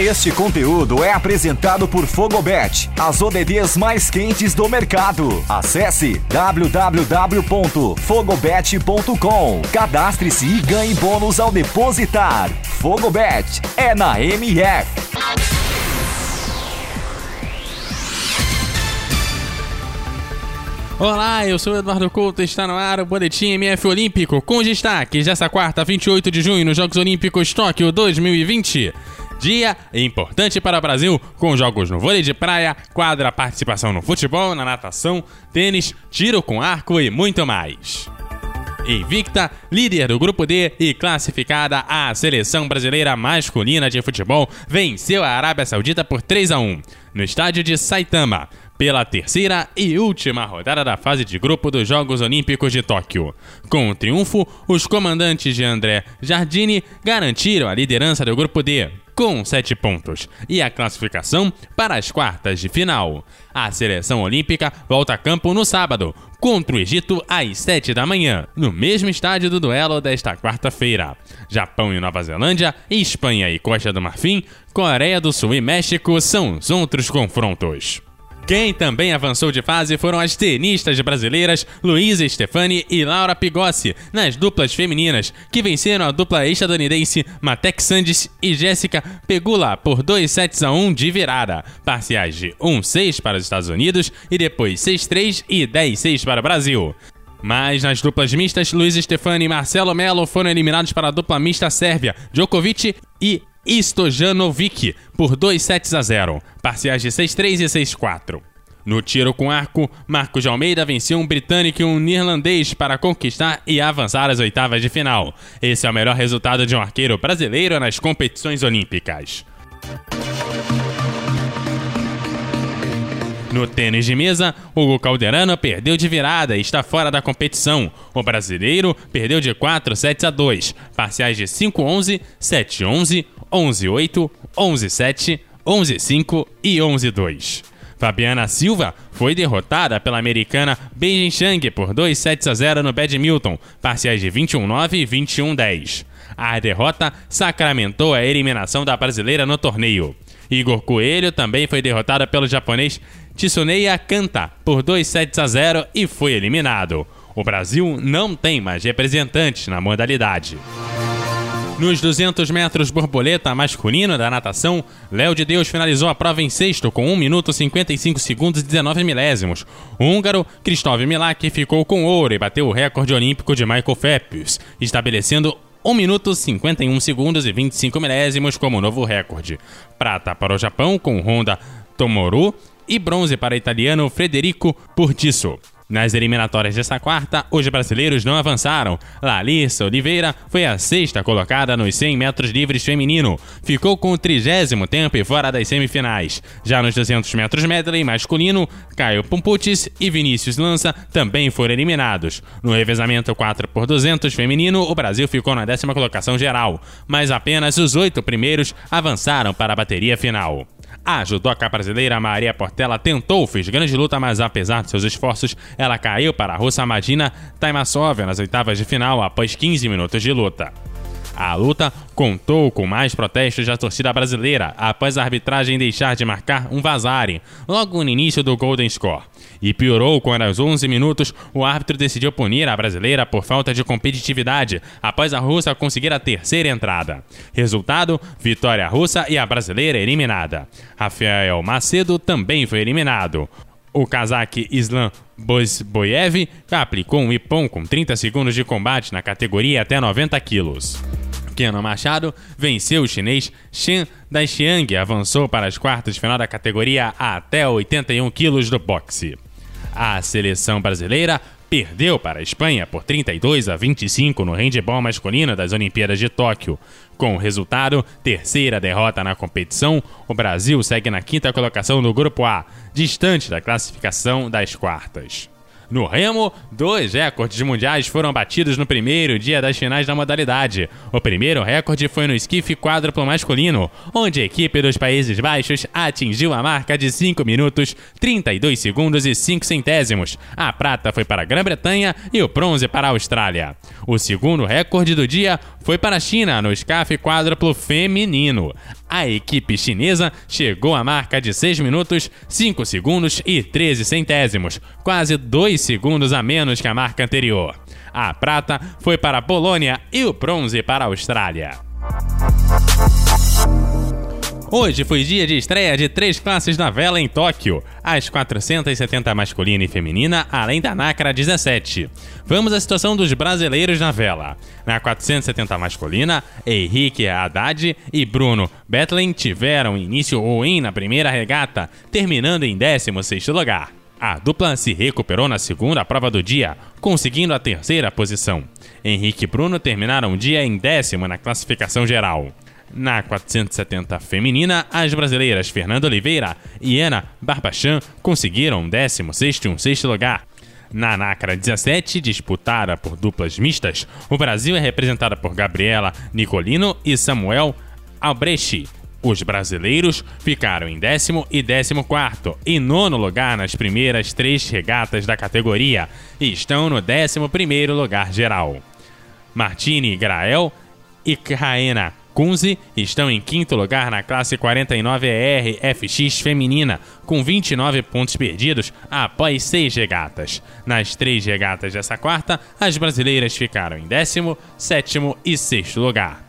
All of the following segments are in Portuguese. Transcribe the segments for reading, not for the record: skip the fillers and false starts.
Este conteúdo é apresentado por FogoBet, as ODDs mais quentes do mercado. Acesse www.fogobet.com. Cadastre-se e ganhe bônus ao depositar. FogoBet é na MF. Olá, eu sou o Eduardo Couto e está no ar o Boletim MF Olímpico, com destaques dessa quarta, 28 de junho, nos Jogos Olímpicos Tóquio 2020. Dia importante para o Brasil, com jogos no vôlei de praia, quadra, participação no futebol, na natação, tênis, tiro com arco e muito mais. Invicta, líder do Grupo D e classificada a seleção brasileira masculina de futebol, venceu a Arábia Saudita por 3-1, no estádio de Saitama, pela terceira e última rodada da fase de grupo dos Jogos Olímpicos de Tóquio. Com o triunfo, os comandantes de André Jardine garantiram a liderança do Grupo D, com 7 pontos, e a classificação para as quartas de final. A seleção olímpica volta a campo no sábado, contra o Egito às 7 da manhã, no mesmo estádio do duelo desta quarta-feira. Japão e Nova Zelândia, Espanha e Costa do Marfim, Coreia do Sul e México são os outros confrontos. Quem também avançou de fase foram as tenistas brasileiras Luisa Stefani e Laura Pigossi, nas duplas femininas, que venceram a dupla estadunidense Mattek-Sands e Jessica Pegula por 2-1 de virada, parciais de 1-6 para os Estados Unidos e depois 6-3 e 10-6 para o Brasil. Mas nas duplas mistas, Luisa Stefani e Marcelo Melo foram eliminados para a dupla mista sérvia Djokovic e Isto Janovik por 2-0, parciais de 6-3 e 6-4. No tiro com arco, Marcos de Almeida venceu um britânico e um neerlandês para conquistar e avançar às oitavas de final. Esse é o melhor resultado de um arqueiro brasileiro nas competições olímpicas. No tênis de mesa, Hugo Calderano perdeu de virada e está fora da competição. O brasileiro perdeu de 4-2, parciais de 5-11, 7-11, 11-8, 11-7, 11-5 e 11-2. Fabiana Silva foi derrotada pela americana Beijing Chang por 2-0 no badminton, parciais de 21-9 e 21-10. A derrota sacramentou a eliminação da brasileira no torneio. Igor Coelho também foi derrotado pelo japonês Tsuneya Kanta por 2-0 e foi eliminado. O Brasil não tem mais representantes na modalidade. Nos 200 metros borboleta masculino da natação, Léo de Deus finalizou a prova em sexto com 1 minuto 55 segundos e 19 milésimos. O húngaro Kristóf Milák ficou com ouro e bateu o recorde olímpico de Michael Phelps, estabelecendo 1 minuto 51 segundos e 25 milésimos como novo recorde. Prata para o Japão com Honda Tomoru e bronze para o italiano Federico Burdisso. Nas eliminatórias dessa quarta, os brasileiros não avançaram. Larissa Oliveira foi a sexta colocada nos 100 metros livres feminino. Ficou com o 30º tempo e fora das semifinais. Já nos 200 metros medley masculino, Caio Pomputis e Vinícius Lança também foram eliminados. No revezamento 4x200 feminino, o Brasil ficou na décima colocação geral, mas apenas os 8 primeiros avançaram para a bateria final. A judoca brasileira Maria Portela tentou, fez grande luta, mas apesar de seus esforços, ela caiu para a russa Madina Taimazova nas oitavas de final após 15 minutos de luta. A luta contou com mais protestos da torcida brasileira após a arbitragem deixar de marcar um vazare logo no início do Golden Score. E piorou quando aos 11 minutos o árbitro decidiu punir a brasileira por falta de competitividade após a russa conseguir a terceira entrada. Resultado, vitória russa e a brasileira eliminada. Rafael Macedo também foi eliminado. O cazaque Islam Bojev aplicou um ippon com 30 segundos de combate na categoria até 90 quilos. Keno Machado venceu o chinês Shen Daxiang e avançou para as quartas de final da categoria até 81 quilos do boxe. A seleção brasileira perdeu para a Espanha por 32-25 no handebol masculino das Olimpíadas de Tóquio. Com o resultado, terceira derrota na competição, o Brasil segue na quinta colocação do Grupo A, distante da classificação das quartas. No remo, 2 recordes mundiais foram batidos no primeiro dia das finais da modalidade. O primeiro recorde foi no esquife quádruplo masculino, onde a equipe dos Países Baixos atingiu a marca de 5 minutos, 32 segundos e 5 centésimos. A prata foi para a Grã-Bretanha e o bronze para a Austrália. O segundo recorde do dia foi para a China, no escafe quádruplo feminino. a equipe chinesa chegou à marca de 6 minutos, 5 segundos e 13 centésimos, quase 2 segundos a menos que a marca anterior. A prata foi para a Polônia e o bronze para a Austrália. Hoje foi dia de estreia de 3 classes da vela em Tóquio, as 470 masculina e feminina, além da nácara 17. Vamos à situação dos brasileiros na vela. Na 470 masculina, Henrique Haddad e Bruno Bettling tiveram início ruim na primeira regata, terminando em 16º lugar. A dupla se recuperou na segunda prova do dia, conseguindo a terceira posição. Henrique e Bruno terminaram o dia em 10º na classificação geral. Na 470 feminina, as brasileiras Fernanda Oliveira e Ana Barbachan conseguiram um 16º e um 6º lugar. Na nácara 17, disputada por duplas mistas, o Brasil é representado por Gabriela Nicolino e Samuel Albrecht. Os brasileiros ficaram em 10º e 14º e 9º lugar nas primeiras 3 regatas da categoria e estão no 11º lugar geral. Martine Grael e Raena Kunze estão em 5º lugar na classe 49ER-FX feminina, com 29 pontos perdidos após 6 regatas. Nas 3 regatas dessa quarta, as brasileiras ficaram em 10º, 7º e 6º lugar.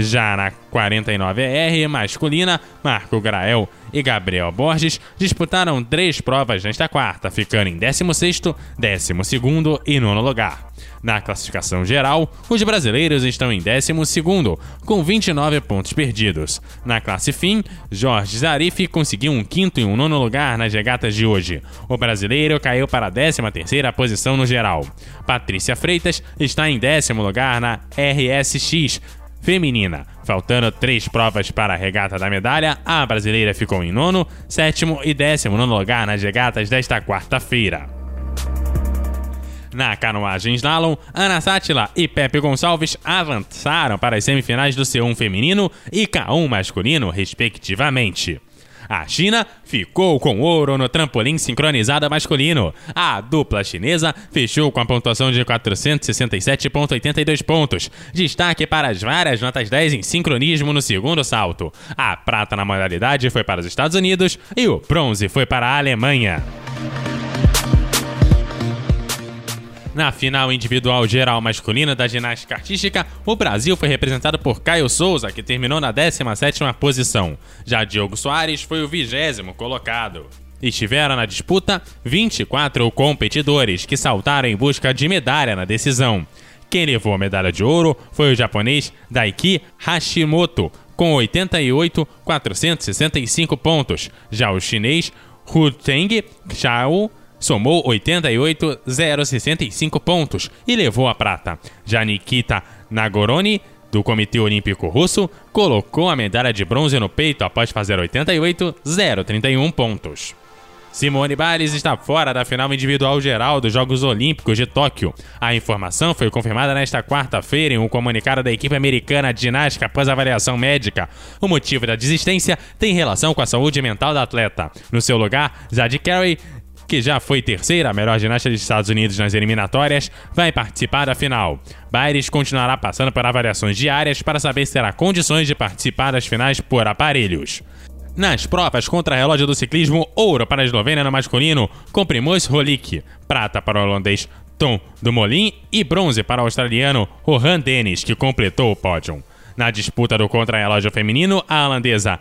Já na 49ER masculina, Marco Grael e Gabriel Borges disputaram 3 provas nesta quarta, ficando em 16º, 12º e 9º lugar. Na classificação geral, os brasileiros estão em 12º, com 29 pontos perdidos. Na classe fim, Jorge Zarif conseguiu um 5º e um 9º lugar nas regatas de hoje. O brasileiro caiu para a 13ª posição no geral. Patrícia Freitas está em 10º lugar na RSX feminina. Faltando 3 provas para a regata da medalha, a brasileira ficou em 9º, 7º e 19º lugar nas regatas desta quarta-feira. Na canoagem slalom, Ana Sátila e Pepe Gonçalves avançaram para as semifinais do C1 feminino e K1 masculino, respectivamente. A China ficou com ouro no trampolim sincronizado masculino. A dupla chinesa fechou com a pontuação de 467,82 pontos. Destaque para as várias notas 10 em sincronismo no segundo salto. A prata na modalidade foi para os Estados Unidos e o bronze foi para a Alemanha. Na final individual geral masculina da ginástica artística, o Brasil foi representado por Caio Souza, que terminou na 17ª posição. Já Diogo Soares foi o 20º colocado. Estiveram na disputa 24 competidores, que saltaram em busca de medalha na decisão. Quem levou a medalha de ouro foi o japonês Daiki Hashimoto, com 88.465 pontos. Já o chinês Hu Teng Chao somou 88.065 pontos e levou a prata. Já Nikita Nagorny, do Comitê Olímpico Russo, colocou a medalha de bronze no peito após fazer 88.031 pontos. Simone Biles está fora da final individual geral dos Jogos Olímpicos de Tóquio. A informação foi confirmada nesta quarta-feira em um comunicado da equipe americana de ginástica após avaliação médica. O motivo da desistência tem relação com a saúde mental da atleta. No seu lugar, Jade Carey, que já foi terceira melhor ginasta dos Estados Unidos nas eliminatórias, vai participar da final. Biles continuará passando por avaliações diárias para saber se terá condições de participar das finais por aparelhos. Nas provas contra-relógio do ciclismo, ouro para a eslovênia no masculino com Primož Roglič, prata para o holandês Tom Dumoulin e bronze para o australiano Rohan Dennis, que completou o pódio. Na disputa do contra-relógio feminino, a holandesa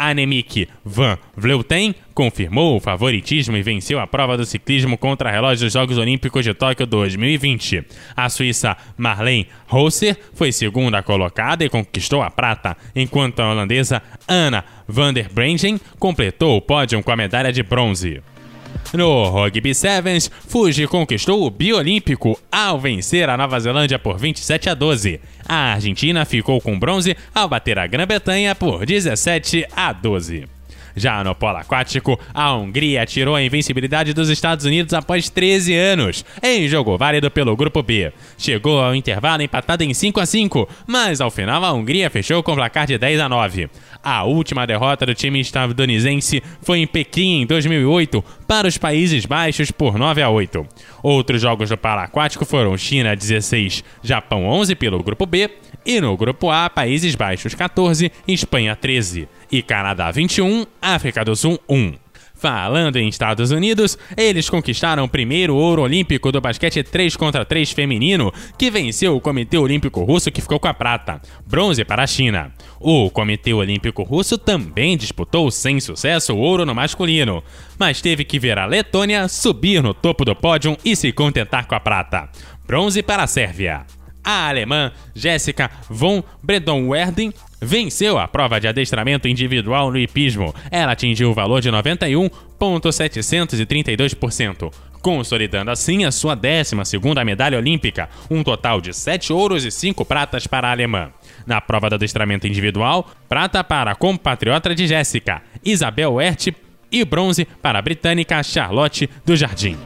Annemiek van Vleuten confirmou o favoritismo e venceu a prova do ciclismo contra-relógio dos Jogos Olímpicos de Tóquio 2020. A suíça Marlene Holzer foi segunda colocada e conquistou a prata, enquanto a holandesa Anna van der Breggen completou o pódio com a medalha de bronze. No Rugby Sevens, Fuji conquistou o biolímpico ao vencer a Nova Zelândia por 27-12. A Argentina ficou com bronze ao bater a Grã-Bretanha por 17-12. Já no polo aquático, a Hungria tirou a invencibilidade dos Estados Unidos após 13 anos, em jogo válido pelo Grupo B. Chegou ao intervalo empatada em 5-5, mas ao final a Hungria fechou com placar de 10-9. A última derrota do time estadunidense foi em Pequim em 2008 para os Países Baixos por 9-8. Outros jogos do polo aquático foram China 16, Japão 11 pelo Grupo B, e no Grupo A, Países Baixos 14, Espanha 13 e Canadá 21, África do Sul 1. Falando em Estados Unidos, eles conquistaram o primeiro ouro olímpico do basquete 3-contra-3 feminino, que venceu o Comitê Olímpico Russo, que ficou com a prata, bronze para a China. O Comitê Olímpico Russo também disputou sem sucesso o ouro no masculino, mas teve que ver a Letônia subir no topo do pódio e se contentar com a prata, bronze para a Sérvia. A alemã Jessica von Bredow-Werden venceu a prova de adestramento individual no hipismo. Ela atingiu o valor de 91,732%, consolidando assim a sua 12ª medalha olímpica, um total de 7 ouros e 5 pratas para a alemã. Na prova de adestramento individual, prata para a compatriota de Jessica, Isabel Hert, e bronze para a britânica Charlotte do Jardim.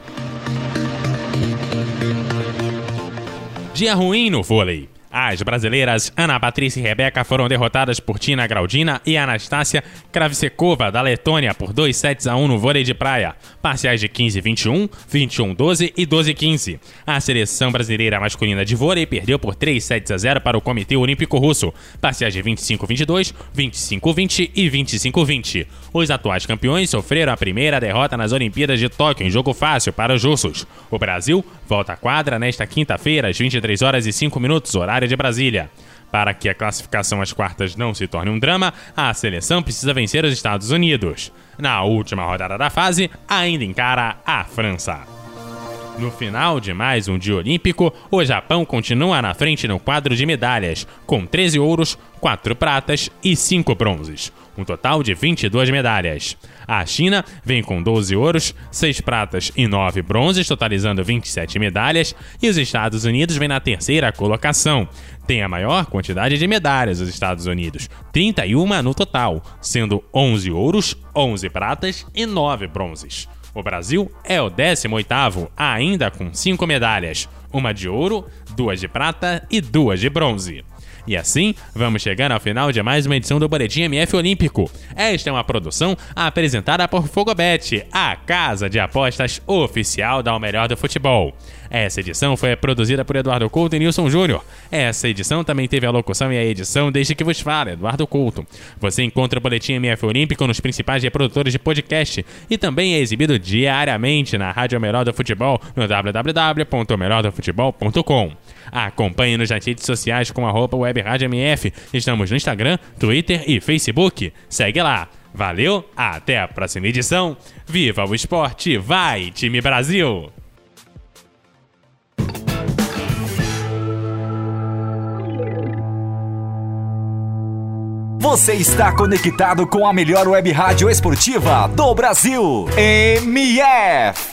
Dia ruim no vôlei. As brasileiras Ana Patrícia e Rebeca foram derrotadas por Tina Graudina e Anastácia Kravtsekova, da Letônia, por 2-1 no vôlei de praia, parciais de 15-21, 21-12 e 12-15. A seleção brasileira masculina de vôlei perdeu por 3-0 para o Comitê Olímpico Russo, parciais de 25-22, 25-20 e 25-20. Os atuais campeões sofreram a primeira derrota nas Olimpíadas de Tóquio em jogo fácil para os russos. O Brasil volta à quadra nesta quinta-feira, às 23h05, horário de Brasília. Para que a classificação às quartas não se torne um drama, a seleção precisa vencer os Estados Unidos. Na última rodada da fase, ainda encara a França. No final de mais um dia olímpico, o Japão continua na frente no quadro de medalhas, com 13 ouros, 4 pratas e 5 bronzes. Um total de 22 medalhas. A China vem com 12 ouros, 6 pratas e 9 bronzes, totalizando 27 medalhas. E os Estados Unidos vem na 3ª colocação. Tem a maior quantidade de medalhas os Estados Unidos, 31 no total, sendo 11 ouros, 11 pratas e 9 bronzes. O Brasil é o 18º, ainda com 5 medalhas, uma de ouro, 2 de prata e 2 de bronze. E assim, vamos chegando ao final de mais uma edição do Boletim MF Olímpico. Esta é uma produção apresentada por FogoBet, a casa de apostas oficial da O Melhor do Futebol. Essa edição foi produzida por Eduardo Couto e Nilson Júnior. Essa edição também teve a locução e a edição desde que vos fala, Eduardo Couto. Você encontra o Boletim MF Olímpico nos principais reprodutores de podcast e também é exibido diariamente na Rádio O Melhor do Futebol no www.omelhordofutebol.com. Acompanhe-nos nas redes sociais com @webradioMF. Estamos no Instagram, Twitter e Facebook. Segue lá. Valeu, até a próxima edição. Viva o esporte, vai time Brasil! Você está conectado com a melhor web rádio esportiva do Brasil. MF.